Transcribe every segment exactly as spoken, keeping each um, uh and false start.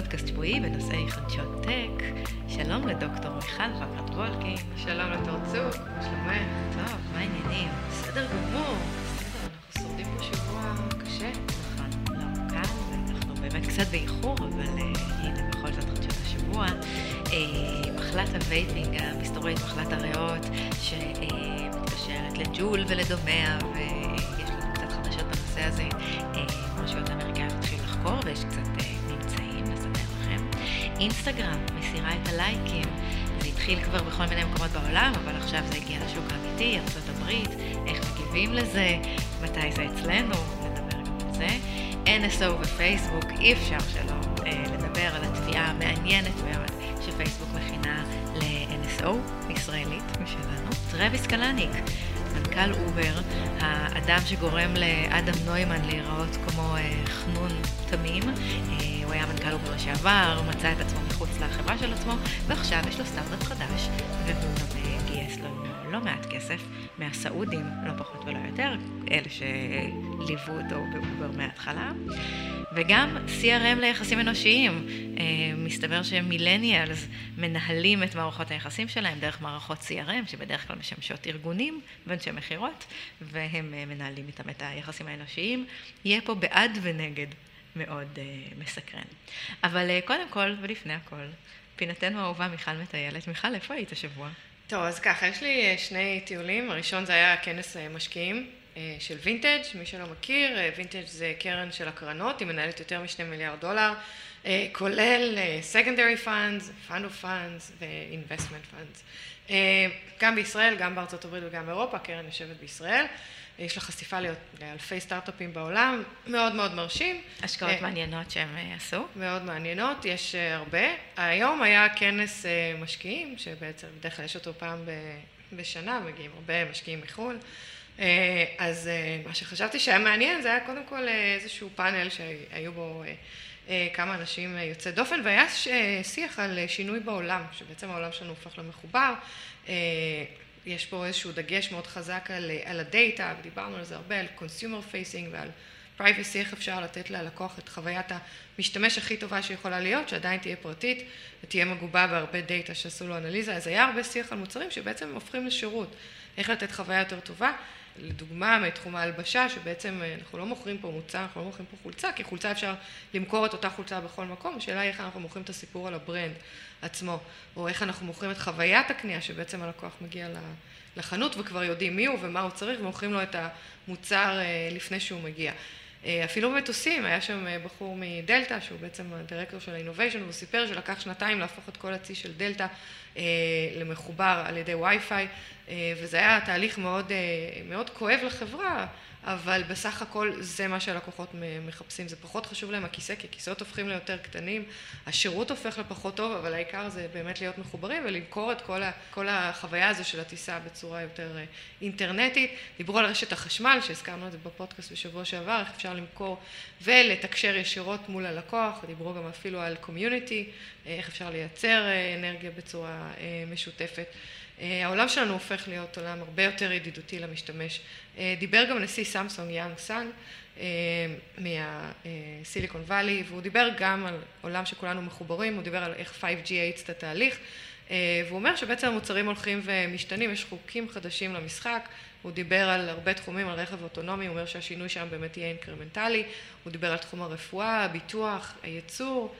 פודקאסט שבועי בנושאי חדשות טק. שלום לדוקטור מיכל וקרת וולקין. שלום לתרצו, שלומך. טוב, מה העניינים? בסדר גמור. בסדר, אנחנו שורדים פה שבוע קשה. נכון, לא כאן, אנחנו באמת קצת באיחור, אבל הנה בכל זאת חדשות השבוע. מחלת הווייטינג, המסתורית, מחלת הריאות, שמתקשרת לג'ול ולדומיה, ויש לנו קצת חדשות בנושא הזה. רשויות אמריקה התחיל לחקור ויש קצת נמצאים לספר לכם. אינסטגרם מסירה את הלייקים, זה התחיל כבר בכל מיני מקומות בעולם, אבל עכשיו זה הגיע לשוק האמיתי, ארצות הברית, איך מגיבים לזה, מתי זה אצלנו, נדבר גם על זה. אן אס או ופייסבוק, אי אפשר שלא אה, לדבר על התביעה המעניינת מאוד שפייסבוק מכינה ל-אן אס או, ישראלית משלנו. טרוויס קלניק, מנכ"ל אובר, האדם שגורם לאדם נוימן להיראות כמו חנון תמים, הוא היה מנכ"ל אובר שעבר, מצא את עצמו מחוץ לחברה של עצמו, ועכשיו יש לו סטארט-אפ חדש, והוא גייס לו לא מעט כסף מהסעודים, לא פחות ולא יותר, אלה שליוו אותו באובר מההתחלה. וגם סי אר אם ליחסים אנושיים, מסתבר שמילניאלס מנהלים את מערכות היחסים שלהם דרך מערכות סי אר אם, שבדרך כלל משמשות ארגונים ואנשי מחירות, והם מנהלים איתם את היחסים האנושיים. יהיה פה בעד ונגד מאוד מסקרן. אבל קודם כל ולפני הכל, פינתנו האהובה מיכל מטיילת. מיכל, איפה היית השבוע? טוב, אז ככה, יש לי שני טיולים. הראשון זה היה כנס משקיעים של וינטג'. מי שלא מכיר, וינטג' זה קרן של הקרנות, היא מנהלת יותר משני מיליארד דולר, כולל secondary funds, fund of funds ו-investment funds. גם בישראל, גם בארצות הברית וגם באירופה, קרן יושבת בישראל. יש לה חשיפה לאלפי סטארט-אפים בעולם, מאוד מאוד מרשים. השקעות מעניינות שהם עשו. מאוד מעניינות, יש הרבה. היום היה כנס משקיעים, שבעצם בדרך כלל יש אותו פעם בשנה, מגיעים הרבה משקיעים מחו"ל. אז מה שחשבתי שהיה מעניין זה היה קודם כל איזשהו פאנל שהיו בו כמה אנשים יוצא דופן, והיה שיח על שינוי בעולם, שבעצם העולם שלנו הופך למחובר. יש פה איזשהו דגש מאוד חזק על, על הדאטה, ודיברנו על זה הרבה, על consumer facing ועל privacy, איך אפשר לתת ללקוח את חוויית המשתמש הכי טובה שיכולה להיות, שעדיין תהיה פרטית ותהיה מגובה בהרבה דאטה שעשו לו אנליזה. אז היה הרבה שיח על מוצרים שבעצם הופכים לשירות, איך לתת חוויה יותר טובה. לדוגמה, מתחום ההלבשה, שבעצם אנחנו לא מוכרים פה מוצר, אנחנו לא מוכרים פה חולצה, כי חולצה אפשר למכור את אותה חולצה בכל מקום. השאלה היא איך אנחנו מוכרים את הסיפור על הברנד עצמו, או איך אנחנו מוכרים את חוויית הקנייה, שבעצם הלקוח מגיע לחנות וכבר יודעים מי הוא ומה הוא צריך, ומוכרים לו את המוצר לפני שהוא מגיע. אפילו במטוסים, היה שם בחור מדלטה, שהוא בעצם הדירקטור של האינוביישן, והוא סיפר שלקח שנתיים להפוך את כל הצי של דלטה למחובר על ידי וי-פיי, וזה היה תהליך מאוד, מאוד כואב לחברה, אבל בסך הכל זה מה שהלקוחות מחפשים. זה פחות חשוב להם הכיסא, כי הכיסאות הופכים ליותר קטנים, השירות הופך לפחות טוב, אבל העיקר זה באמת להיות מחוברים ולמכור את כל, ה, כל החוויה הזו של הטיסה בצורה יותר אינטרנטית. דיברו על רשת החשמל, שהזכרנו את זה בפודקאסט בשבוע שעבר, איך אפשר למכור ולתקשר ישירות מול הלקוח. דיברו גם אפילו על קומיוניטי, איך אפשר לייצר אנרגיה בצורה משותפת. העולם שלנו הופך להיות עולם הרבה יותר ידידותי למשתמש. דיבר גם נשיא סמסונג, יאנג סאנג, מהסיליקון ואלי, והוא דיבר גם על עולם שכולנו מחוברים, הוא דיבר על איך פייב ג'י האיץ את התהליך, והוא אומר שבעצם המוצרים הולכים ומשתנים, יש חוקים חדשים למשחק. הוא דיבר על הרבה תחומים, על רכב אוטונומי, הוא אומר שהשינוי שם באמת יהיה אינקרמנטלי, הוא דיבר על תחום הרפואה, הביטוח, הייצור,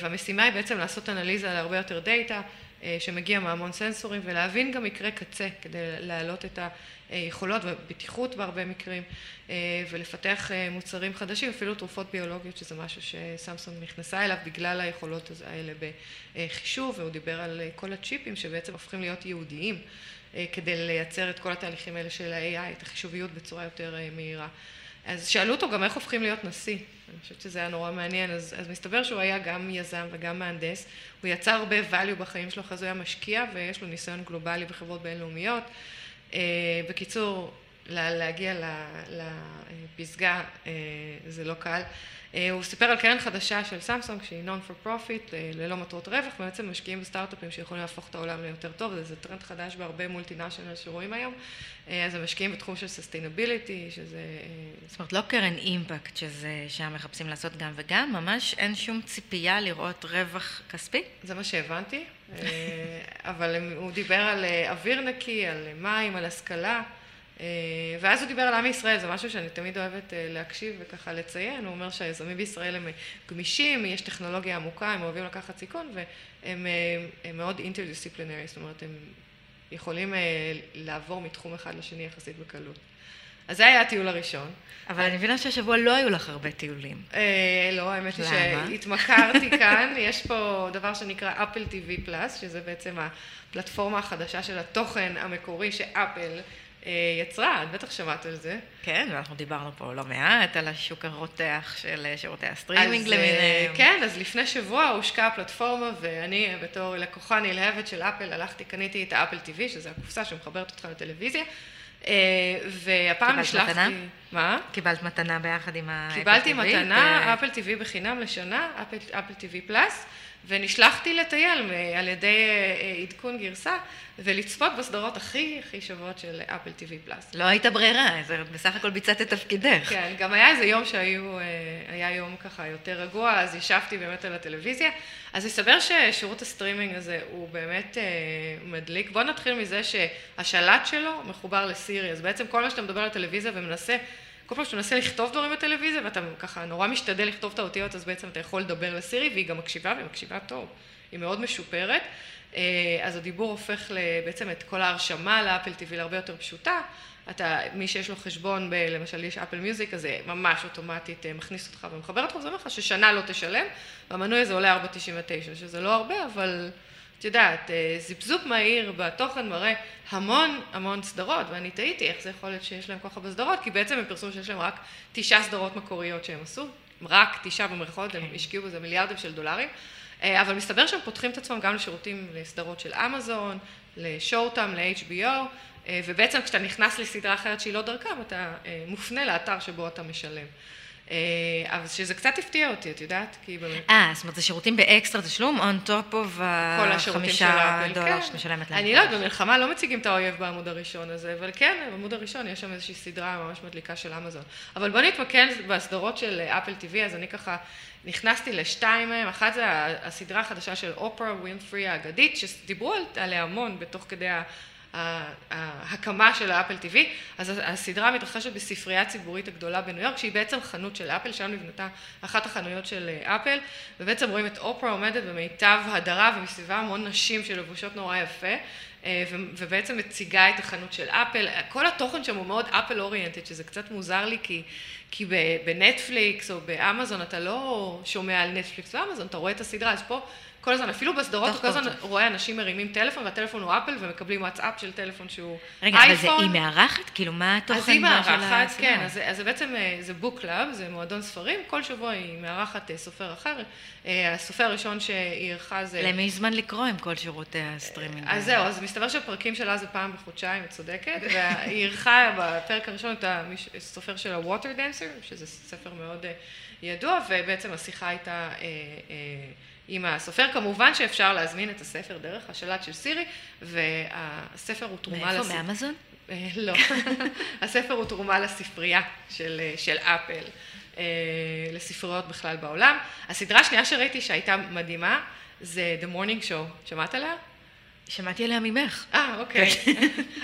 והמשימה היא בעצם לעשות אנליזה על הרבה יותר דאטה, שמגיע מהמון סנסורים, ולהבין גם מקרה קצה, כדי להעלות את היכולות ובטיחות בהרבה מקרים, ולפתח מוצרים חדשים, אפילו תרופות ביולוגיות, שזה משהו שסמסונג נכנסה אליו, בגלל היכולות האלה בחישוב, והוא דיבר על כל הצ'יפים שבעצם הופכים להיות ייעודיים, כדי לייצר את כל התהליכים האלה של ה-איי איי, את החישוביות בצורה יותר מהירה. אז שאלו אותו גם איך הופכים להיות נשיא, אני חושבת שזה היה נורא מעניין, אז, אז מסתבר שהוא היה גם יזם וגם מהנדס, הוא יצא הרבה value בחיים שלו, אז הוא היה משקיע ויש לו ניסיון גלובלי בחברות בינלאומיות. אה, בקיצור, להגיע לפסגה, זה לא קל. הוא סיפר על קרן חדשה של סמסונג שהיא נון פור פרופיט, ללא מטרות רווח, ובעצם משקיעים בסטארט-אפים שיכולים להפוך את העולם ליותר טוב, וזה טרנד חדש בהרבה מולטינשיונל שרואים היום. אז הם משקיעים בתחום של sustainability, שזה... זאת אומרת, לא קרן אימפקט שזה שם מחפשים לעשות גם וגם, ממש אין שום ציפייה לראות רווח כספי? זה מה שהבנתי, אבל הוא דיבר על אוויר נקי, על מים, על השכלה, ואז הוא דיבר על עם ישראל, זה משהו שאני תמיד אוהבת להקשיב וככה לציין, הוא אומר שהיזמים בישראל הם גמישים, יש טכנולוגיה עמוקה, הם אוהבים לקחת סיכון והם הם מאוד אינטרדיסציפלינרי, זאת אומרת הם יכולים לעבור מתחום אחד לשני יחסית בקלות. אז זה היה הטיול הראשון. אבל אני מבינה שהשבוע לא היו לך הרבה טיולים. לא, האמת היא שהתמכרתי כאן, יש פה דבר שנקרא Apple טי וי Plus, שזה בעצם הפלטפורמה החדשה של התוכן המקורי שאפל יצרה, את בטח שמעת על זה. כן, ואנחנו דיברנו פה לא מעט על השוק הרותח של שירותי הסטרימינג למיניהם. כן, אז לפני שבוע הושקה הפלטפורמה, ואני בתור לקוחה נלהבת של אפל, הלכתי, קניתי את האפל טי וי, שזו הקופסה שמחברת אותך לטלוויזיה, והפעם נשלחתי... קיבלת מתנה? מה? קיבלת מתנה ביחד עם האפל טי וי? קיבלתי מתנה, אפל טי וי בחינם לשנה, אפל טי וי פלאס, ונשלחתי לטייל על ידי עדכון גרסה, ולצפות בסדרות הכי הכי שוות של אפל טי וי פלאס. לא הייתה ברירה, זה בסך הכל ביצעת את תפקידך. כן, גם היה איזה יום שהיה יום ככה יותר רגוע, אז ישבתי באמת על הטלוויזיה. אז הסתבר ששירות הסטרימינג הזה הוא באמת מדליק. בואו נתחיל מזה שהשלט שלו מחובר לסירי, אז בעצם כל מה שאתה מדבר על הטלוויזיה ומנסה, כל פעם שאתה מנסה לכתוב דברים בטלוויזיה, ואתה ככה נורא משתדל לכתוב את האותיות, אז בעצם אתה יכול לדבר לסירי, והיא גם מקשיבה, והיא מקשיבה טוב. היא מאוד משופרת. אז הדיבור הופך בעצם את כל ההרשמה לאפל טי וי להרבה יותר פשוטה. אתה, מי שיש לו חשבון, למשל יש אפל מיוזיק, אז זה ממש אוטומטית מכניס אותך ומחבר אותך, זה אומר לך ששנה לא תשלם, והמנוי הזה עולה ארבע תשעים ותשע, שזה לא הרבה, אבל... את יודעת, זיפזופ מהיר בתוכן מראה המון המון סדרות, ואני תהיתי איך זה יכול להיות שיש להם כל כך בסדרות, כי בעצם הם פרסום שיש להם רק תשע סדרות מקוריות שהם עשו, רק תשע במרכאות, הם השקיעו בזה מיליארדים של דולרים, אבל מסתבר שהם פותחים את עצמם גם לשירותים לסדרות של אמזון, לשורטם, ל-אייץ' בי או, ובעצם כשאתה נכנס לסדרה אחרת שהיא לא דרכם, אתה מופנה לאתר שבו אתה משלם. אבל שזה קצת הפתיע אותי, את יודעת? אה, זאת אומרת, זה שירותים באקסטרה תשלום, on top of חמישה דולר שמשלמת להם. אני לא, במלחמה לא מציגים את האויב בעמוד הראשון הזה, אבל כן, בעמוד הראשון יש שם איזושהי סדרה ממש מדליקה של אמזון. אבל בוא נתמקד בסדרות של אפל טי וי, אז אני ככה נכנסתי לשתיים מהם, אחת זה הסדרה החדשה של אופרה ווינפרי האגדית, שדיברו עליה המון בתוך כדי ה... ההקמה של האפל טי וי, אז הסדרה מתרחשת בספרייה הציבורית הגדולה בניו יורק, שהיא בעצם חנות של אפל, שם נבנתה אחת החנויות של אפל, ובעצם רואים את אופרה עומדת במיטב הדרה, ומסביבה המון נשים שלבושות נורא יפה, ובעצם מציגה את החנות של אפל. כל התוכן שם הוא מאוד אפל אוריינטד, שזה קצת מוזר לי, כי, כי בנטפליקס או באמזון, אתה לא שומע על נטפליקס ואמזון, אתה רואה את הסדרה, אז פה כל הזמן, אפילו בסדרות, כל הזמן רואה אנשים מרימים טלפון, והטלפון הוא אפל, ומקבלים וואטסאפ של טלפון שהוא אייפון. רגע, אבל זה היא מארחת? כאילו, מה התוכן? אז היא מארחת, כן. אז בעצם זה בוק קלאב, זה מועדון ספרים. כל שבוע היא מארחת סופר אחר. הסופר הראשון שהיא ערכה זה... למי זמן לקרוא עם כל שירותי הסטרימינג? אז זהו, אז מסתבר שהפרקים שלה זה פעם בחודשיים, את צודקת, והיא ערכה בפרק הראשון את הסופר של הווטר דנסר, שזה ספר מאוד ידוע, ובעצם השיחה הייתה עם הסופר, כמובן שאפשר להזמין את הספר דרך השלט של סירי, והספר הוא תרומה... מאיפה? מאמזון? לא. הספר הוא תרומה לספרייה של, של אפל, לספריות בכלל בעולם. הסדרה השנייה שראיתי שהייתה מדהימה, זה The Morning Show. שמעת עליה? שמעתי עליה ממך. אה, אוקיי.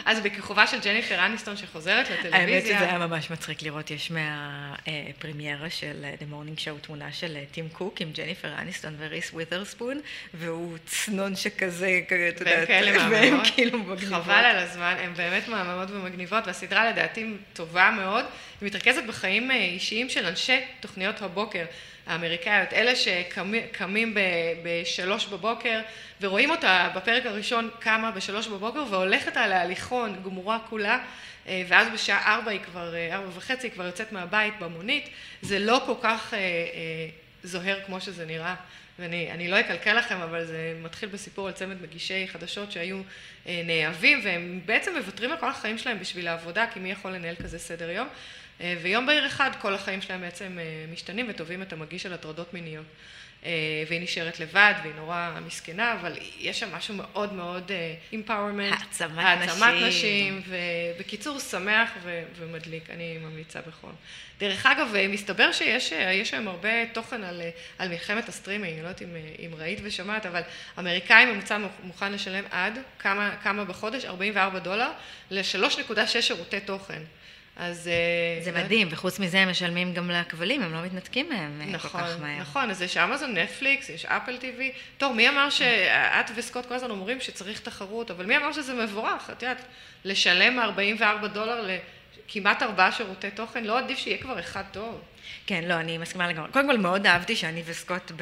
אז בכיכובה של ג'ניפר אניסטון שחוזרת לטלוויזיה. האמת, זה היה ממש מצחיק לראות, יש מהפרמיירה של The Morning Show תמונה של טים קוק עם ג'ניפר אניסטון וריס ווית'רספון, והוא צנון שכזה, אתה יודעת. והם כאלה מהממות. כאילו מגניבות. חבל על הזמן, הן באמת מהממות ומגניבות, והסדרה לדעתי טובה מאוד. היא מתרכזת בחיים אישיים של אנשי תוכניות הבוקר האמריקאיות, אלה שקמים בשלוש בבוקר, ורואים אותה בפרק הראשון קמה בשלוש בבוקר, והולכת על ההליכון, גמורה כולה, ואז בשעה ארבע וחצי היא כבר יוצאת מהבית במונית. זה לא כל כך זוהר כמו שזה נראה, ואני לא אקלקל לכם, אבל זה מתחיל בסיפור על צמד מגישי חדשות שהיו נאהבים, והם בעצם מבטרים על כל החיים שלהם בשביל העבודה, כי מי יכול לנהל כזה סדר יום, ויום בהיר אחד כל החיים שלהם בעצם משתנים וטובים את המגיש של הטרדות מיניות. והיא נשארת לבד, והיא נורא מסכנה, אבל יש שם משהו מאוד מאוד empowerment, העצמת נשים, ובקיצור שמח ומדליק, אני ממליצה בכל. דרך אגב, מסתבר שיש שם הרבה תוכן על, על מלחמת הסטרימינג, אני לא יודעת אם, אם ראית ושמעת, אבל אמריקאי ממוצע מוכן לשלם עד כמה, כמה בחודש, ארבעים וארבעה דולר, ל-שלוש נקודה שש שירותי תוכן. אז זה מדהים, וחוץ מזה הם משלמים גם לכבלים, הם לא מתנתקים מהם כל כך מהר. נכון, אז יש אמזון, נטפליקס, יש אפל טיווי. טוב, מי אמר שאת וסקוט כל הזמן אומרים שצריך תחרות, אבל מי אמר שזה מבורך? את יודעת, לשלם ארבעים וארבעה דולר לכמעט ארבעה שירותי תוכן, לא עדיף שיהיה כבר אחד טוב. כן, לא, אני מסכימה לגמרי. קודם כל מאוד אהבתי שאני וסקוט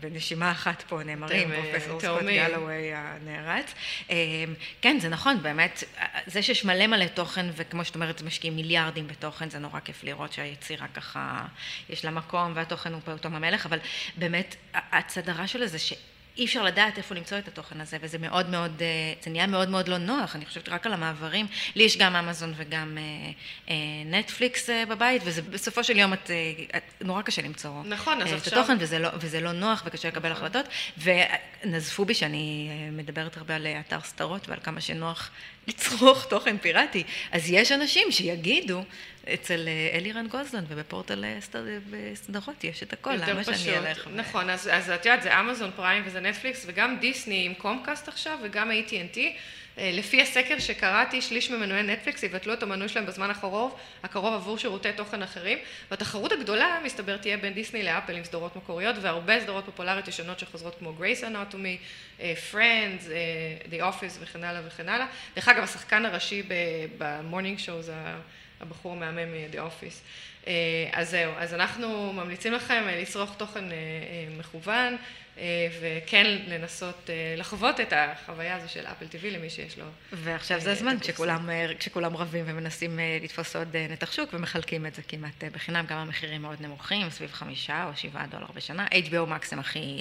בנשימה אחת פה נאמרים, פרופסור סקוט גלווי הנערץ. כן, זה נכון, באמת, זה שיש מלא מלא תוכן, וכמו שאת אומרת, משקיעים מיליארדים בתוכן, זה נורא כיף לראות שהיצירה ככה, יש לה מקום, והתוכן הוא פעוטום המלך, אבל באמת, הצדרה שלו זה ש... אי אפשר לדעת איפה למצוא את התוכן הזה, וזה מאוד מאוד, זה נהיה מאוד מאוד לא נוח, אני חושבת רק על המעברים, לי יש גם אמזון וגם נטפליקס בבית, וזה בסופו של יום את, את נורא קשה למצוא נכון, את עכשיו... התוכן, וזה לא, וזה לא נוח וקשה לקבל נכון. החלטות, ונזפו בי שאני מדברת הרבה על אתר סתרות ועל כמה שנוח לצרוך תוכן פיראטי, אז יש אנשים שיגידו, אצל אלירן גוזלן ובפורטל סדרות יש את הכל, למה שאני אלך. נכון, אז את יודעת, זה אמזון פריים וזה נטפליקס וגם דיסני עם קומקאסט עכשיו וגם איי טי אנד טי. לפי הסקר שקראתי, שליש ממנועי נטפליקס יבטלו את המנוי שלהם בזמן הקרוב, הקרוב עבור שירותי תוכן אחרים, והתחרות הגדולה מסתבר תהיה בין דיסני לאפל עם סדרות מקוריות, והרבה סדרות פופולריות ישנות שחוזרות כמו גרייס אנטומי, פרנדס, די אופיס וכן הלאה וכן הלאה. דרך אגב, השחקן הראשי במורנינג שואו זה הבחור מהמם The Office. אז זהו, אז אנחנו ממליצים לכם לצרוך תוכן מכוון, וכן לנסות לחוות את החוויה הזו של אפל טיווי למי שיש לו. ועכשיו זה הזמן כשכולם רבים ומנסים לתפוס עוד נתח שוק ומחלקים את זה כמעט בחינם, גם המחירים מאוד נמוכים, סביב חמישה או שבעה דולר בשנה. אייץ' בי או Max הם הכי...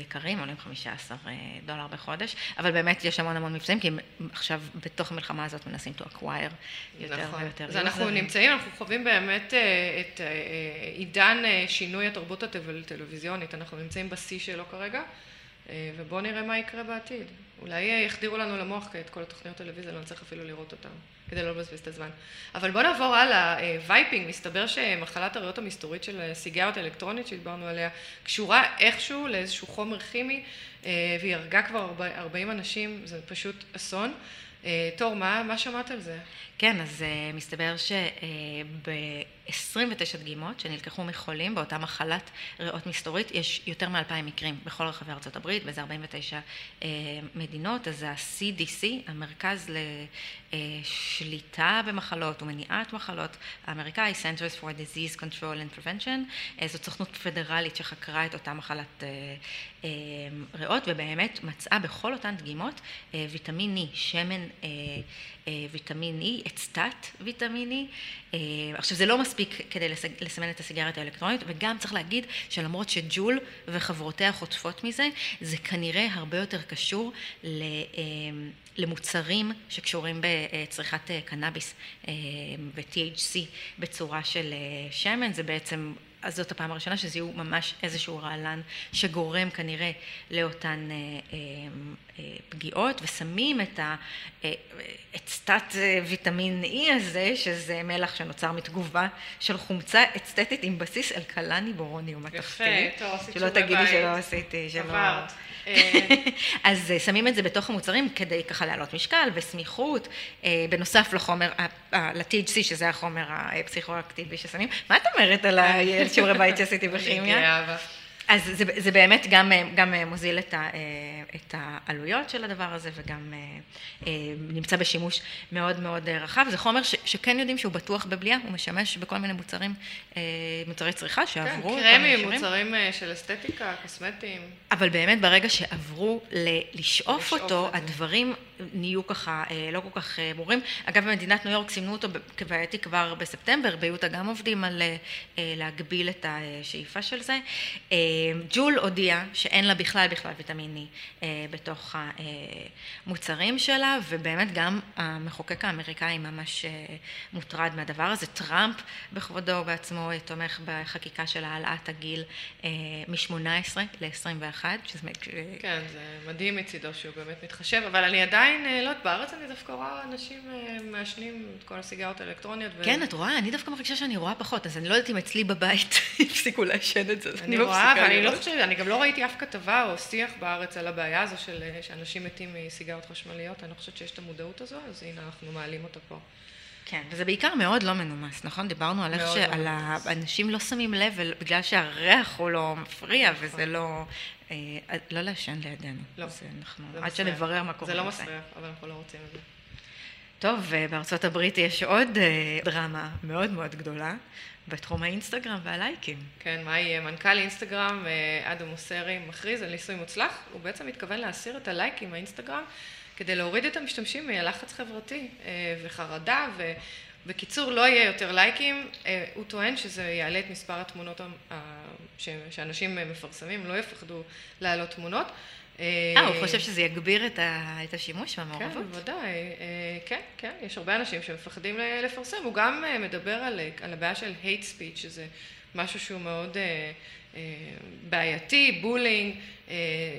יקרים, עולים חמישה עשר דולר בחודש, אבל באמת יש המון המון מבצעים, כי עכשיו בתוך המלחמה הזאת מנסים to acquire יותר נכון. ויותר. אז אנחנו זה... נמצאים, אנחנו חווים באמת את עידן שינוי התרבות הטלוויזיונית, אנחנו נמצאים בשיא שלו כרגע, ובואו נראה מה יקרה בעתיד. אולי יחדירו לנו למוח את כל התוכניות טלוויזיה, לא נצטרך אפילו לראות אותן, כדי לא לבזבז את הזמן. אבל בואו נעבור הלאה, וייפינג, מסתבר שמחלת הריאות המסתורית של סיגריות אלקטרונית שהתברנו עליה, קשורה איכשהו לאיזשהו חומר כימי, והיא הרגה כבר ארבעים אנשים, זה פשוט אסון. תור, מה, מה שמעת על זה? כן, אז uh, מסתבר שב-עשרים ותשע דגימות שנלקחו מחולים באותה מחלת ריאות מסתורית, יש יותר מ-אלפיים מקרים בכל רחבי ארצות הברית, וזה ארבעים ותשע מדינות, אז ה-סי די סי, המרכז לשליטה במחלות ומניעת מחלות האמריקאי, Centers for Disease Control and Prevention, uh, זאת סוכנות פדרלית שחקרה את אותה מחלת uh, uh, ריאות, ובאמת מצאה בכל אותן דגימות uh, ויטמין E, שמן uh, ויטמין E, אצטט ויטמין E. עכשיו זה לא מספיק כדי לסמן את הסיגריות האלקטרונית, וגם צריך להגיד שלמרות שג'ול וחברותיה חוטפות מזה, זה כנראה הרבה יותר קשור למוצרים שקשורים בצריכת קנאביס ב-טי אייץ' סי בצורה של שמן, זה בעצם... אז זאת הפעם הראשונה שזהו ממש איזשהו רעלן שגורם כנראה לאותן פגיעות, ושמים את האצטט ויטמין E הזה, שזה מלח שנוצר מתגובה של חומצה אצטטית עם בסיס אלקלני בורוניום התחתי, שלא תגידי שלא עשיתי, שלא... אז שמים את זה בתוך המוצרים כדי ככה להעלות משקל וסמיכות, בנוסף לחומר, ל-טי אייץ' סי שזה החומר הפסיכואקטיבי ששמים. מה את אומרת על שיעורי בית שעשיתי בכימיה? אז זה, זה באמת גם, גם מוזיל את, ה, את העלויות של הדבר הזה, וגם נמצא בשימוש מאוד מאוד רחב. זה חומר ש, שכן יודעים שהוא בטוח בבליעה, הוא משמש בכל מיני מוצרים, מוצרי צריכה שעברו. כן, קרמים, מוצרים של אסתטיקה, קוסמטיים. אבל באמת ברגע שעברו ל- לשאוף, לשאוף אותו, הדברים... נהיו ככה לא כל כך ברורים. אגב, במדינת ניו יורק סימנו אותו כבעייתי כבר בספטמבר, ביוטה גם עובדים על להגביל את השאיפה של זה. ג'ול הודיעה שאין לה בכלל בכלל ויטמין E בתוך המוצרים שלה, ובאמת גם המחוקק האמריקאי ממש מוטרד מהדבר הזה. טראמפ בכבודו בעצמו תומך בחקיקה של העלאת הגיל מ-שמונה עשרה ל-עשרים ואחת, שזה... כן, זה מדהים מצידו שהוא באמת מתחשב, אבל אני עדיין, לא, בארץ אני דווקא רואה אנשים מעשנים את כל הסיגרות האלקטרוניות. כן, את רואה, אני דווקא מרגישה שאני רואה פחות, אז אני לא יודעת אם אצלי בבית הפסיקו להשן את זה. אני רואה, ואני גם לא ראיתי אף כתבה או שיח בארץ על הבעיה הזו של שאנשים מתים מסיגרות חשמליות, אני חושבת שיש את המודעות הזו, אז הנה אנחנו מעלים אותה פה. כן, וזה בעיקר מאוד לא מנומס, נכון? דיברנו על איך שאנשים לא שמים לב בגלל שהריח הוא לא מפריע, וזה לא... לא להשן לידינו. לא. עד שנברר מה קורה. זה לא מסריח, אבל אנחנו לא רוצים את זה. טוב, בארצות הברית יש עוד דרמה מאוד מאוד גדולה, בתחום האינסטגרם והלייקים. כן, מה יהיה? מנכ"ל אינסטגרם, אדם מוסרי, מכריז על ניסוי מוצלח, הוא בעצם מתכוון להסיר את הלייקים מהאינסטגרם, כדי להוריד את המשתמשים מהלחץ חברתי וחרדה, ובקיצור לא יהיה יותר לייקים. הוא טוען שזה יעלה את מספר התמונות שאנשים מפרסמים, לא יפחדו להעלות תמונות. אה, הוא חושב שזה יגביר את השימוש במעורבות? כן, בוודאי. כן, כן, יש הרבה אנשים שמפחדים לפרסם. הוא גם מדבר על הבעיה של hate speech, שזה משהו שהוא מאוד... בעייתי, בולינג,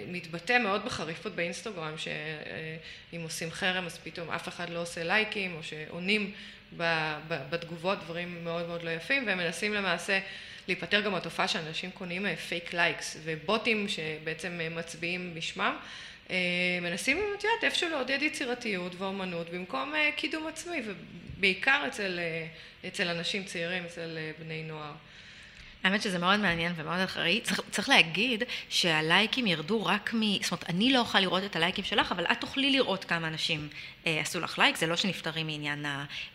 מתבטא מאוד בחריפות באינסטגרם, שאם עושים חרם אז פתאום אף אחד לא עושה לייקים, או שעונים בתגובות דברים מאוד מאוד לא יפים, והם מנסים למעשה להיפטר גם התופעה שאנשים קונים פייק לייקס, ובוטים שבעצם מצביעים בשמם, מנסים את יודעת איפשהו לעודד יצירתיות ואומנות במקום קידום עצמי, ובעיקר אצל, אצל אנשים צעירים, אצל בני נוער. האמת שזה מאוד מעניין ומאוד אחראי. צריך, צריך להגיד שהלייקים ירדו רק מ... זאת אומרת, אני לא אוכל לראות את הלייקים שלך, אבל את תוכלי לראות כמה אנשים אה, עשו לך לייק. זה לא שנפטרים מעניין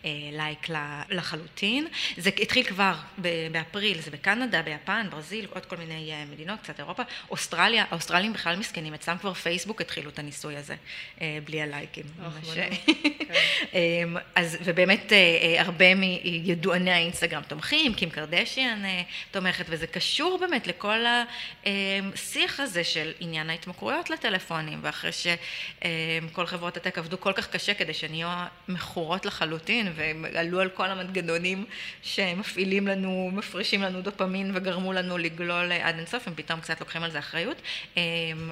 הלייק לחלוטין. זה התחיל כבר ב- באפריל, זה בקנדה, ביפן, ברזיל, עוד כל מיני מדינות, קצת אירופה. אוסטרליה, האוסטרלים בכלל מסכנים, אצלם כבר פייסבוק התחילו את הניסוי הזה, אה, בלי הלייקים. ממש. אז, ובאמת, אה, הרבה מידועני האינסטגרם תומכים, קים קרדשיאן, אה, תומכת, וזה קשור באמת לכל השיח הזה של עניין ההתמכרויות לטלפונים, ואחרי שכל חברות הטק עבדו כל כך קשה כדי שנהיו מכורות לחלוטין, ועלו על כל המנגנונים שמפעילים לנו, מפרישים לנו דופמין וגרמו לנו לגלול עד אינסוף, הם פתאום קצת לוקחים על זה אחריות.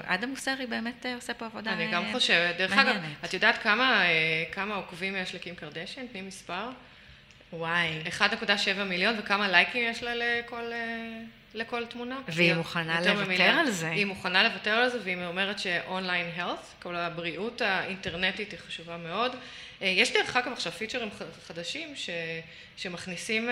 אדם מוסרי באמת עושה פה עבודה מעניינת. אני גם חושבת, דרך אגב, את יודעת כמה, כמה עוקבים יש לקים קרדשיאן? תני מספר. וואי. אחד נקודה שבע מיליון, וכמה לייקים יש לה לכל, לכל תמונה. והיא מוכנה לוותר על זה. היא מוכנה לוותר על זה, והיא אומרת שאונליין הלת', כל הבריאות האינטרנטית היא חשובה מאוד. יש דרך אגב עכשיו פיצ'רים חדשים ש, שמכניסים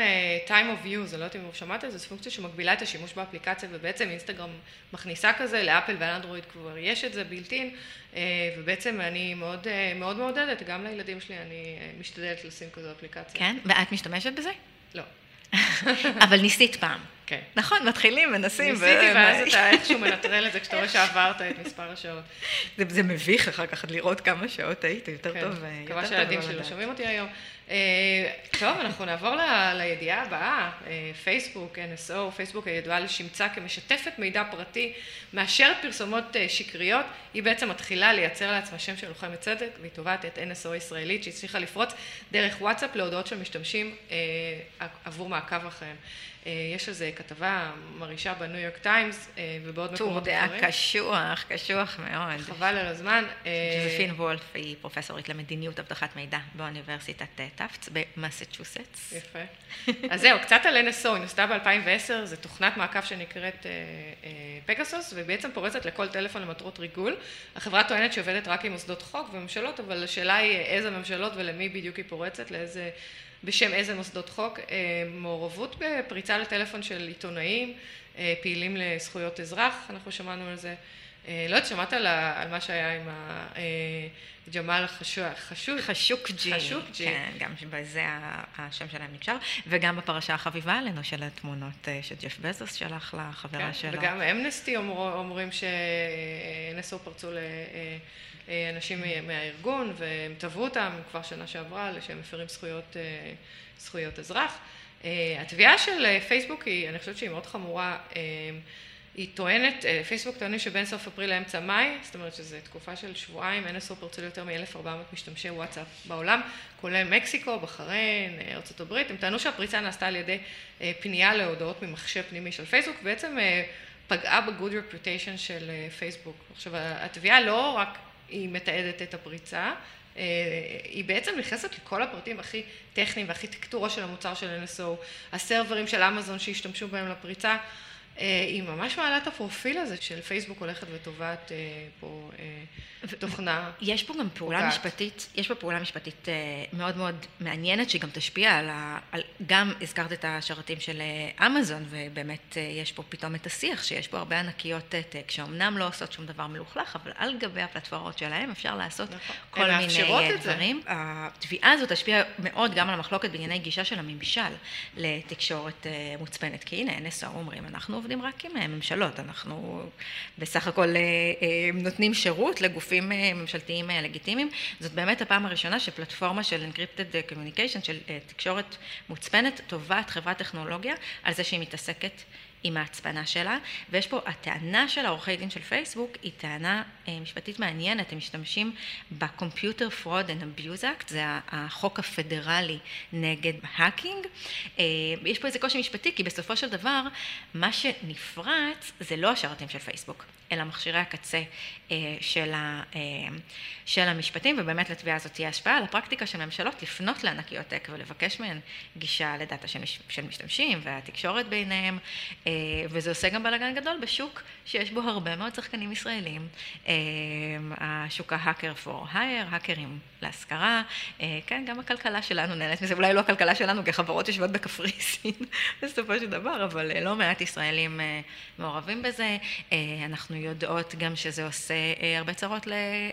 time of use, אני לא יודעת אם שמעת את זה, זו פונקציה שמגבילה את השימוש באפליקציה, ובעצם אינסטגרם מכניסה כזה, לאפל ואנדרואיד כבר יש את זה בילטין, ובעצם אני מאוד מאוד מעודדת, גם לילדים שלי אני משתדלת לשים כזו אפליקציה. כן, ואת משתמשת בזה? לא. אבל ניסית פעם. כן. נכון, מתחילים, מנסים. ניסיתי, ואז אתה איכשהו מנטרל את זה, כשאתה רואה שעברת את מספר השעות. זה מביך אחר כך לראות כמה שעות הייתי, יותר טוב. כבר שהילדים שלא שומעים אותי היום. טוב, אנחנו נעבור לידיעה הבאה. פייסבוק, אן אס או, פייסבוק הידועה לשמצה כמשתפת מידע פרטי, מאשרת פרסומות שקריות. היא בעצם מתחילה לייצר לעצמה שם של לוחמת צדק, והיא תובעת את אן אס או הישראלית, שהצליחה לפרוץ דרך וואטסאפ להודעות של משתמשים עבור מעקב אחריהם. יש על זה כתבה מרישה בניו יורק טיימס ובעוד מקומות אחרים. טור דעה קשוח, קשוח מאוד. חבל על הזמן. ג'וזפין וולף היא פרופסורית למדיניות אבטחת מידע באוניברסיטת טפטס במסצ'וסטס. יפה. אז זהו, קצת על אן אס או, היא נוסדה ב-אלפיים ועשר, זו תוכנת מעקב שנקראת פגסוס, ובעצם פורצת לכל טלפון למטרות ריגול. החברה טוענת שעובדת רק עם מוסדות חוק וממשלות, אבל השאלה היא איזה ממשלות ולמי בדיוק היא פורצת, לאיזה... בשם איזה מוסדות חוק, מעורבות בפריצה לטלפון של עיתונאים, פעילים לזכויות אזרח, אנחנו שמענו על זה, לא יודעת, שמעת על, על מה שהיה עם ה, ג'מאל חשוק, חשוק ג'י, כן, גם בזה השם שלהם נקשר, וגם בפרשה החביבה עלינו של התמונות שג'ף בזוס שלח לחברה כן, שלו. וגם אמנסטי אומר, אומרים ש-אן אס או פרצו לאנשים מהארגון, והם תבעו אותם כבר שנה שעברה, שהם מפרים זכויות, זכויות אזרח. התביעה של פייסבוק היא, אני חושבת שהיא מאוד חמורה, היא טוענת, פייסבוק טוענת שבין סוף אפריל לאמצע מאי, זאת אומרת שזו תקופה של שבועיים, אן אס או פרצו יותר מ-אלף וארבע מאות משתמשי וואטסאפ בעולם, כולל מקסיקו, בחרין, ארצות הברית, הם טענו שהפריצה נעשתה על ידי פנייה להודעות ממחשב פנימי של פייסבוק, בעצם פגעה ב-good reputation של פייסבוק. עכשיו, התביעה לא רק היא מתעדת את הפריצה, היא בעצם נכנסת לכל הפרטים הכי טכניים והארכיטקטורה של המוצר של אן אס או, הסרברים של אמזון שהשתמשו בהם לפריצה, היא ממש מעלה את הפרופיל הזה של פייסבוק הולכת וטובעת פה תוכנה. יש פה גם פעולה משפטית, יש פה פעולה משפטית מאוד מאוד מעניינת שהיא גם תשפיע על, גם הזכרת את השרתים של אמזון ובאמת יש פה פתאום את השיח שיש פה הרבה ענקיות טק שאומנם לא עושות שום דבר מלוכלך אבל על גבי הפלטפורמות שלהם אפשר לעשות כל מיני דברים. התביעה הזאת תשפיע מאוד גם על המחלוקת בענייני גישה של הממשל לתקשורת מוצפנת כי הנה אן אס או אומרים אנחנו עובדים רק עם ממשלות, אנחנו בסך הכל נותנים שירות לגופים ממשלתיים לגיטימיים, זאת באמת הפעם הראשונה שפלטפורמה של Encrypted Communication, של תקשורת מוצפנת, תובעת חברת טכנולוגיה על זה שהיא מתעסקת עם ההצפנה שלה, ויש פה הטענה של העורכי דין של פייסבוק, היא טענה משפטית מעניינת, הם משתמשים בקומפיוטר פרוד אנד אביוז אקט, זה החוק הפדרלי נגד האקינג, יש פה איזה קושי משפטי, כי בסופו של דבר, מה שנפרץ זה לא השרתים של פייסבוק, אלא מכשירי הקצה של, ה, של המשפטים, ובאמת לתביעה הזאת תהיה השפעה על הפרקטיקה של ממשלות לפנות לענקיות טק ולבקש מהן גישה לדאטה של, של משתמשים והתקשורת ביניהם, וזה עושה גם בלגן גדול בשוק שיש בו הרבה מאוד שחקנים ישראלים, השוק ההאקר פור הייר, האקרים להשכרה, כן, גם הכלכלה שלנו נהנית מזה, אולי לא הכלכלה שלנו כחברות יושבות בקפריסין, בסופו של דבר, אבל לא מעט ישראלים מעורבים בזה, אנחנו יודעות גם שזה עושה הרבה צרות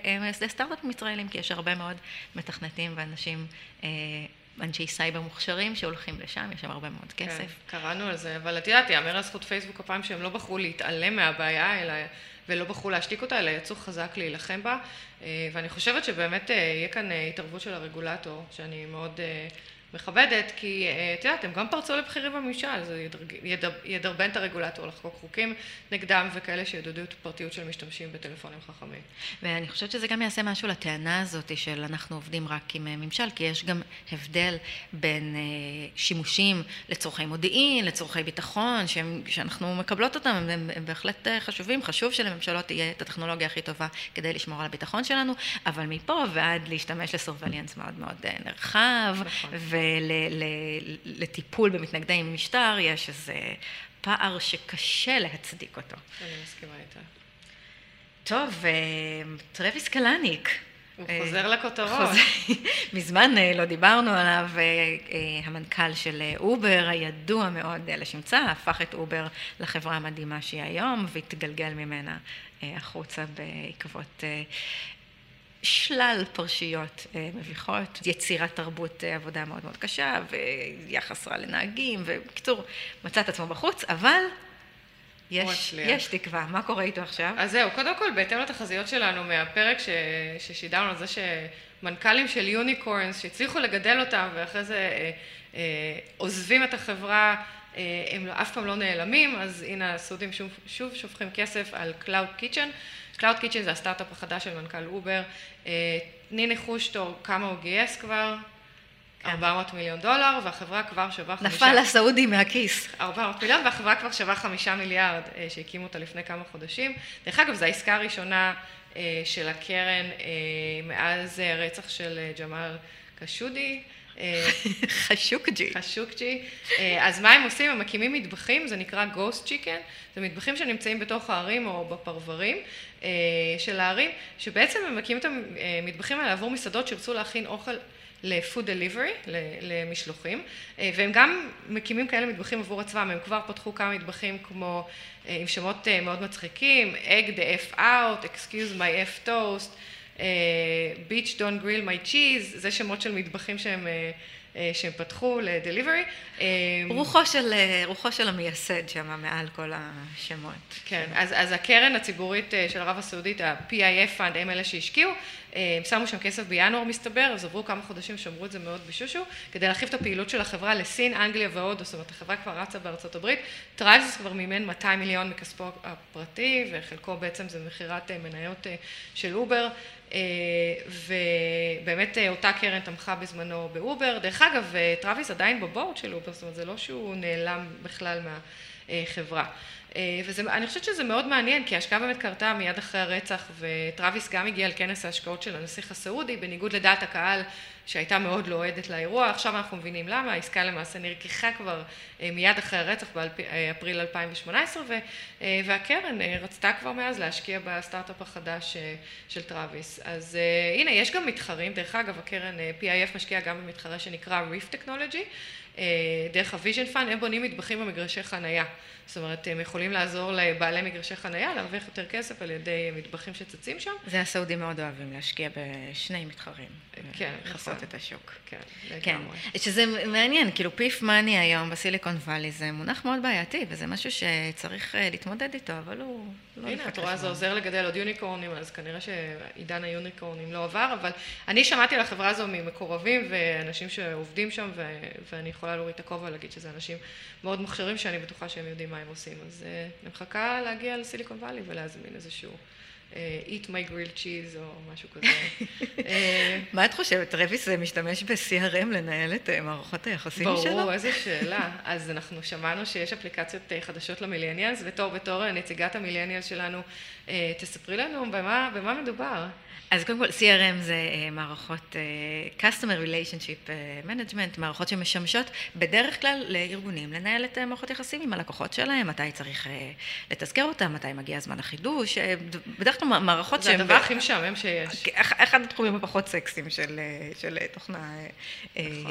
למייסדי סטארט-אפים ישראלים, כי יש הרבה מאוד מתכנתים ואנשים אנשי סייבר מוכשרים שהולכים לשם, יש שם הרבה מאוד כסף. כן, קראנו על זה, אבל את יודעת, יאמר לזכות פייסבוק הפעם שהם לא בחרו להתעלם מהבעיה, אלא, ולא בחרו להשתיק אותה, אלא יצאו חזק להילחם בה, ואני חושבת שבאמת יהיה כאן התערבות של הרגולטור, שאני מאוד מכבדת, כי את יודעת, הם גם פרצו לבחירים בממשל, זה ידר, ידרבן את הרגולטור לחקוק חוקים נגדם וכאלה שידודו את הפרטיות של משתמשים בטלפונים חכמים. ואני חושבת שזה גם יעשה משהו לטענה הזאת של אנחנו עובדים רק עם ממשל, כי יש גם הבדל בין שימושים לצורכי מודיעין, לצורכי ביטחון, שהם, שאנחנו מקבלות אותם, הם, הם בהחלט חשובים, חשוב שלממשלות תהיה את הטכנולוגיה הכי טובה כדי לשמור על הביטחון שלנו, אבל מפה ועד להשתמש לסורווליאנס מאוד מאוד נרחב, נכון. ו... לטיפול במתנגדים משטר, יש איזה פער שקשה להצדיק אותו. אני מסכימה איתה. טוב, טרוויס קלניק. הוא חוזר לכותרות. מזמן לא דיברנו עליו, המנכ"ל של אובר, הידוע מאוד לשמצה, הפך את אובר לחברה המדהימה שהיא היום, והתגלגל ממנה החוצה בעקבות שלל פרשיות מביכות, יצירת תרבות עבודה מאוד מאוד קשה, ויחס רע לנהגים, ובקצור, מצא את עצמו בחוץ, אבל יש, יש תקווה. מה קורה איתו עכשיו? אז זהו, קודם כל, בהתאם לתחזיות שלנו מהפרק ש, ששידרנו על זה שמנכ"לים של יוניקורנס שהצליחו לגדל אותם, ואחרי זה אה, אה, עוזבים את החברה, אה, הם אף פעם לא נעלמים, אז הנה הסעודים שוב, שוב שופכים כסף על Cloud Kitchen, Cloud Kitchen זה הסטארט-אפ החדש של מנכ"ל אובר, תני ניחוש תור כמה הוא גייס כבר, ארבע מאות מיליון דולר, והחברה כבר שווה חמישה... נפל הסעודי מהכיס. ארבע מאות מיליון, והחברה כבר שווה חמישה מיליארד שהקימו אותה לפני כמה חודשים. דרך אגב, זו העסקה הראשונה של הקרן מאז רצח של ג'מאל קשודי. חשוקג'י. חשוקג'י. אז מה הם עושים? הם מקימים מטבחים, זה נקרא גוסט צ'יקן, זה מטבחים שנמצאים בתוך הערים או בפרברים של הערים, שבעצם הם מקימים את המטבחים האלה עבור מסעדות שירצו להכין אוכל ל-food delivery, למשלוחים, והם גם מקימים כאלה מטבחים עבור עצמם, הם כבר פתחו כמה מטבחים כמו, עם שמות מאוד מצחיקים, egg the f out, excuse my f toast, beach don't grill my cheese, זה שמות של מטבחים שהם... שהם פתחו לדליברי. רוחו של, רוחו של המייסד שם מעל כל השמות. כן, אז, אז הקרן הציבורית של ערב הסעודית, ה-פי איי אף Fund, הם אלה שהשקיעו, הם שמו שם כסף בינואר מסתבר, אז עברו כמה חודשים שמרו את זה מאוד בשושו, כדי להרחיב את הפעילות של החברה לסין, אנגליה והודו, זאת אומרת, החברה כבר רצה בארצות הברית, טרייבס כבר מימן מאתיים מיליון מכספו הפרטי, וחלקו בעצם זה מחירת מניות של אובר, ובאמת אותה קרן תמכה בזמנו באובר, דרך אגב, טראביס עדיין בבורד של אובר, זאת אומרת, זה לא שהוא נעלם בכלל מהחברה. ואני חושבת שזה מאוד מעניין, כי ההשקעה באמת קרתה מיד אחרי הרצח, וטראביס גם הגיע לכנס ההשקעות של הנסיך הסעודי, בניגוד לדעת הקהל שהייתה מאוד לא עדת לאירוע, עכשיו אנחנו מבינים למה, העסקה למעשה נרקחה כבר מיד אחרי הרצח באפריל אלפיים שמונה עשרה, והקרן רצתה כבר מאז להשקיע בסטארט-אפ החדש של טראביס. אז הנה, יש גם מתחרים, דרך אגב, הקרן פי איי אף משקיעה גם במתחרה שנקרא Reef Technology, דרך הוויז'ן פאנד, הם בונים מטבחים במגרשי חנייה. זאת אומרת, הם יכולים לעזור לבעלי מגרשי חנייה, להרוויח יותר כסף על ידי מטבחים שצצים שם. זה הסעודים מאוד אוהבים להשקיע בשני מתחרים. כן, לחסות את השוק. כן, לגמרי. שזה מעניין, כאילו פיף מאני היום בסיליקון ואלי זה מונח מאוד בעייתי, וזה משהו שצריך להתמודד איתו, אבל הוא לא... הנה, את רואה, זה עוזר לגדל עוד יוניקורנים, אז כנראה שעידן היוניקורנים לא עבר, אבל אני שמעתי על החברה הזו ממקורבים ואנשים שעובדים שם, ואני יכולה להוריד את הכובע ולהגיד שזה אנשים מאוד מוכשרים שאני בטוחה שהם יודעים מה הם עושים. אז אני מחכה להגיע לסיליקון ואלי ולהזמין איזשהו eat my grilled cheese או משהו כזה. מה את חושבת? טראביס משתמש ב-סי אר אם לנהל את מערכות היחסים שלו? ברור, איזו שאלה. אז אנחנו שמענו שיש אפליקציות חדשות למילניאלס, בתור בתור נציגת המילניאלס שלנו, תספרי לנו במה מדובר. אז קודם כל, סי אר אם זה מערכות Customer Relationship Management, מערכות שמשמשות בדרך כלל לארגונים, לנהל את מערכות יחסים עם הלקוחות שלהם, מתי צריך לתזכר אותם, מתי מגיע הזמן החידוש, בדרך כלל מערכות שהם... זה הדבר הכי משעמם שיש. אחד התחומים הפחות סקסיים של תוכנה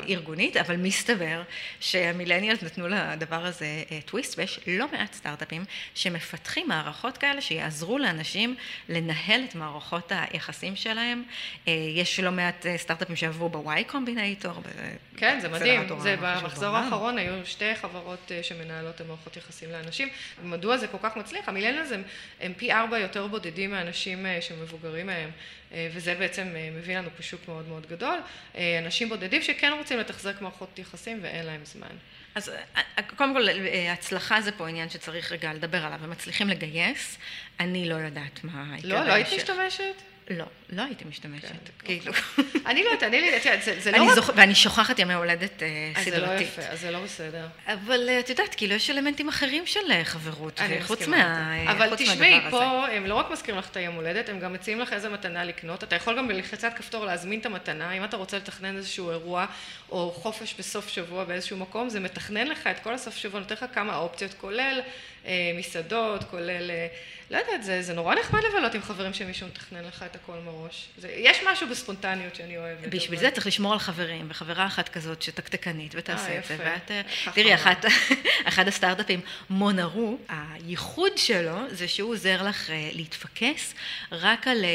ארגונית, אבל מסתבר שהמילניאלס נתנו לדבר הזה טוויסט, ויש לא מעט סטארט-אפים שמפתחים מערכות כאלה שיעזרו לאנשים לנהל את מערכות היחסים שלהם. יש לא מעט סטארט-אפים שעברו בוואי קומבינטור. כן, זה מדהים. זה במחזור האחרון היו שתי חברות שמנהלות מערכות יחסים לאנשים. ומדוע זה כל כך מצליח? המילניאלס הם פי ארבע יותר בודדים מהאנשים שמבוגרים מהם, וזה בעצם מביא לנו פשוט מאוד מאוד גדול. אנשים בודדים שכן רוצים לתחזק מערכות יחסים ואין להם זמן. אז קודם כל, הצלחה זה פה עניין שצריך רגע לדבר עליו. הם מצליחים לגייס. אני לא יודעת מה הייתה. לא, לא הייתי משתמשת. לא, לא הייתי משתמשת, כאילו. אני לא, תעני לי, זה לא... ואני שוכחת ימי הולדת סדרתית. אז זה לא בסדר. אבל את יודעת, כאילו, יש אלמנטים אחרים של חברות, חוץ מה... אבל תשמעי, פה הם לא רק מזכירים לך את היום הולדת, הם גם מציעים לך איזה מתנה לקנות. אתה יכול גם בלחיצת כפתור להזמין את המתנה, אם אתה רוצה לתכנן איזשהו אירוע, או חופש בסוף שבוע באיזשהו מקום, זה מתכנן לך את כל הסוף שבוע, נותן לך כמה אופציות, כולל מסעדות, כולל... לא יודעת, זה, זה נורא נחמד לבלות עם חברים שמישהו מתכנן לך את הכל מראש. זה, יש משהו בספונטניות שאני אוהבת. בשביל זה צריך לשמור על חברים, וחברה אחת כזאת שתקתקנית ותעשה את זה. תראי, אחת, אחד הסטארט-אפים, מונרו, הייחוד שלו זה שהוא עוזר לך להתפקס רק על,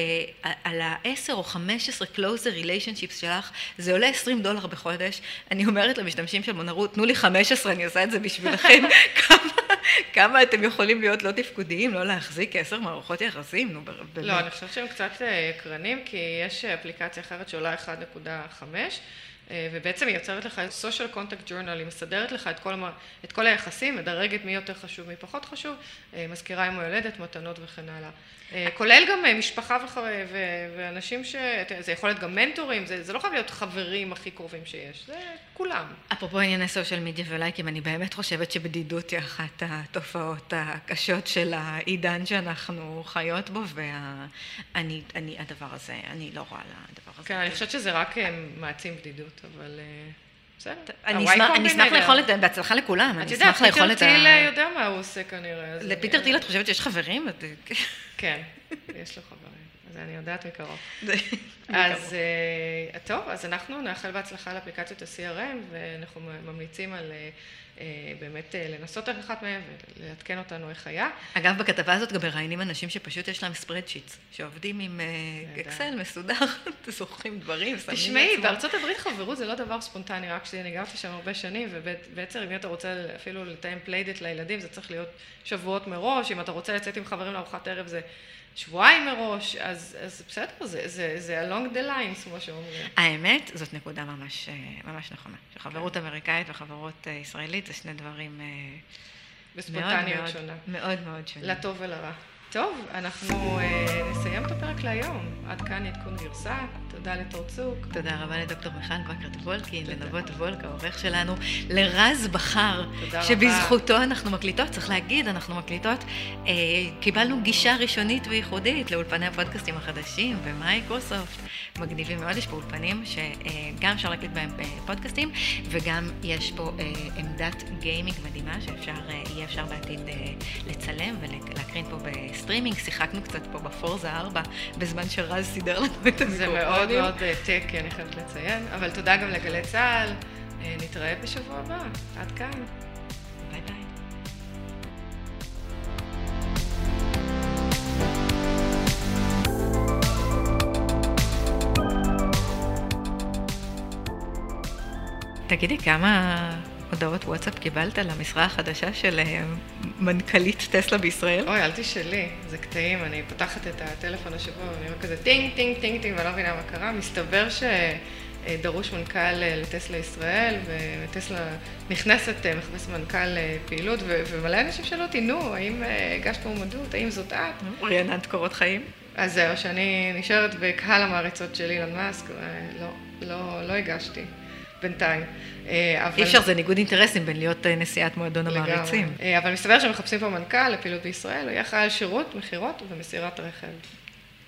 על ה-עשר או חמש עשרה closer relationships שלך. זה עולה עשרים דולר בחודש. אני אומרת למשתמשים של מונרו, תנו לי חמש עשרה, אני עושה את זה בשבילכם. כמה, כמה אתם יכולים להיות לא תפקודיים, לא להחזיר. כעשר מערכות יחסים, נו, באמת. לא, אני חושבת שהם קצת יקרנים, כי יש אפליקציה אחרת שעולה אחת נקודה חמש, ובעצם היא יוצרת לך social contact journal, היא מסדרת לך את כל, את כל היחסים, מדרגת מי יותר חשוב, מי פחות חשוב, מזכירה עם הולדת, מתנות וכן הלאה. כולל גם משפחה וחברים, ואנשים ש... זה יכול להיות גם מנטורים, זה, זה לא חייב להיות חברים הכי קרובים שיש, זה כולם. אפרופו ענייני סושיאל מדיה ולייקים, אני באמת חושבת שבדידות היא אחת התופעות הקשות של העידן שאנחנו חיות בו, ואני, אני, הדבר הזה, אני לא רואה על הדבר הזה. כן, אני חושבת שזה רק מעצים בדידות. אבל בסדר. אני אשמח לאכול, בהצלחה לכולם, אני אשמח לאכול את... את יודעת, פיטר טיל יודע מה הוא עושה כנראה. לפיטר טיל את חושבת שיש חברים? כן, יש לו חברים. זה אני יודעת מקרוב. אז טוב, אז אנחנו נאחל בהצלחה לאפליקציות ה-סי אר אם, ואנחנו ממליצים על באמת לנסות איך אחת מהם ולעדכן אותנו איך היה. אגב, בכתבה הזאת גם מראיינים אנשים שפשוט יש להם ספרדשיטס, שעובדים עם אקסל מסודר, זוכרים דברים, שמים לעצמם. תשמעי, בארצות הברית חברות זה לא דבר ספונטני, רק שאני גרתי שם הרבה שנים, ובעצם אם אתה רוצה אפילו לתאם פליידט לילדים, זה צריך להיות שבועות מראש, אם אתה רוצה לצאת עם חברים לארוחת ערב זה שבועיים מראש, אז, אז בסדר, זה, זה, זה along the lines, כמו שאומרים. האמת, זאת נקודה ממש, ממש נכונה. שחברות אמריקאית וחברות ישראלית, זה שני דברים בספונטניות שונה. מאוד מאוד שונה. לטוב ולרע. טוב, אנחנו נסיים את הפרק להיום. עד כאן עדכון גרסה. תודה לתור צוק. תודה רבה לדוקטור מיכל בקרט וולקין, לנבות וולק, העורך שלנו, לרז בחר, שבזכותו אנחנו מקליטות, צריך להגיד, אנחנו מקליטות, קיבלנו גישה ראשונית וייחודית לאולפני הפודקאסטים החדשים ומייקרוסופט. מגניבים מאוד, יש פה אולפנים שגם אפשר להקליט בהם פודקאסטים, וגם יש פה עמדת גיימינג מדהימה, שיהיה אפשר בעתיד לצלם ולהקרין פה בסטרימינג. שיחקנו קצת פה בפורזה ארבע, בזמן שרז סידר לנו את המיקרופונים. זה מאוד מאוד טק, אני חייבת לציין. אבל תודה גם לגלי צהל. נתראה בשבוע הבא. עד כאן. ביי ביי. תגידי, כמה הודעות וואטסאפ קיבלת למשרה החדשה של מנכ"לית טסלה בישראל? אוי, אל תשאלי, זה קטעים, אני פותחת את הטלפון השבוע ואני אומר כזה טינג, טינג, טינג, טינג, ואני לא מבינה מה קרה. מסתבר שדרוש מנכ"ל לטסלה ישראל, וטסלה נכנסת, מחפש מנכ"ל פעילות, ומלא אנשים שאלו אותי, נו, האם הגשת מועמדות, האם זאת את? רעיינת קורות חיים. אז זהו, שאני נשארת בקהל המעריצות של אילון מאסק, לא הגשתי. בינתיים. אי אפשר, זה ניגוד אינטרסים בין להיות נשיאת מועדון המעריצים. אבל מסתבר שמחפשים פה מנכ"ל לפעילות בישראל, הוא יהיה אחראי על שירות, מחירות ומסירת רכב.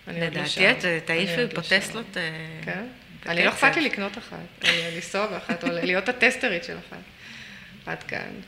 לדעתי, את תעיפי פה טסלות. כן. אני לא אכפת לי לקנות אחת, לנסוע באחת או להיות הטסטרית של אחת. עד כאן.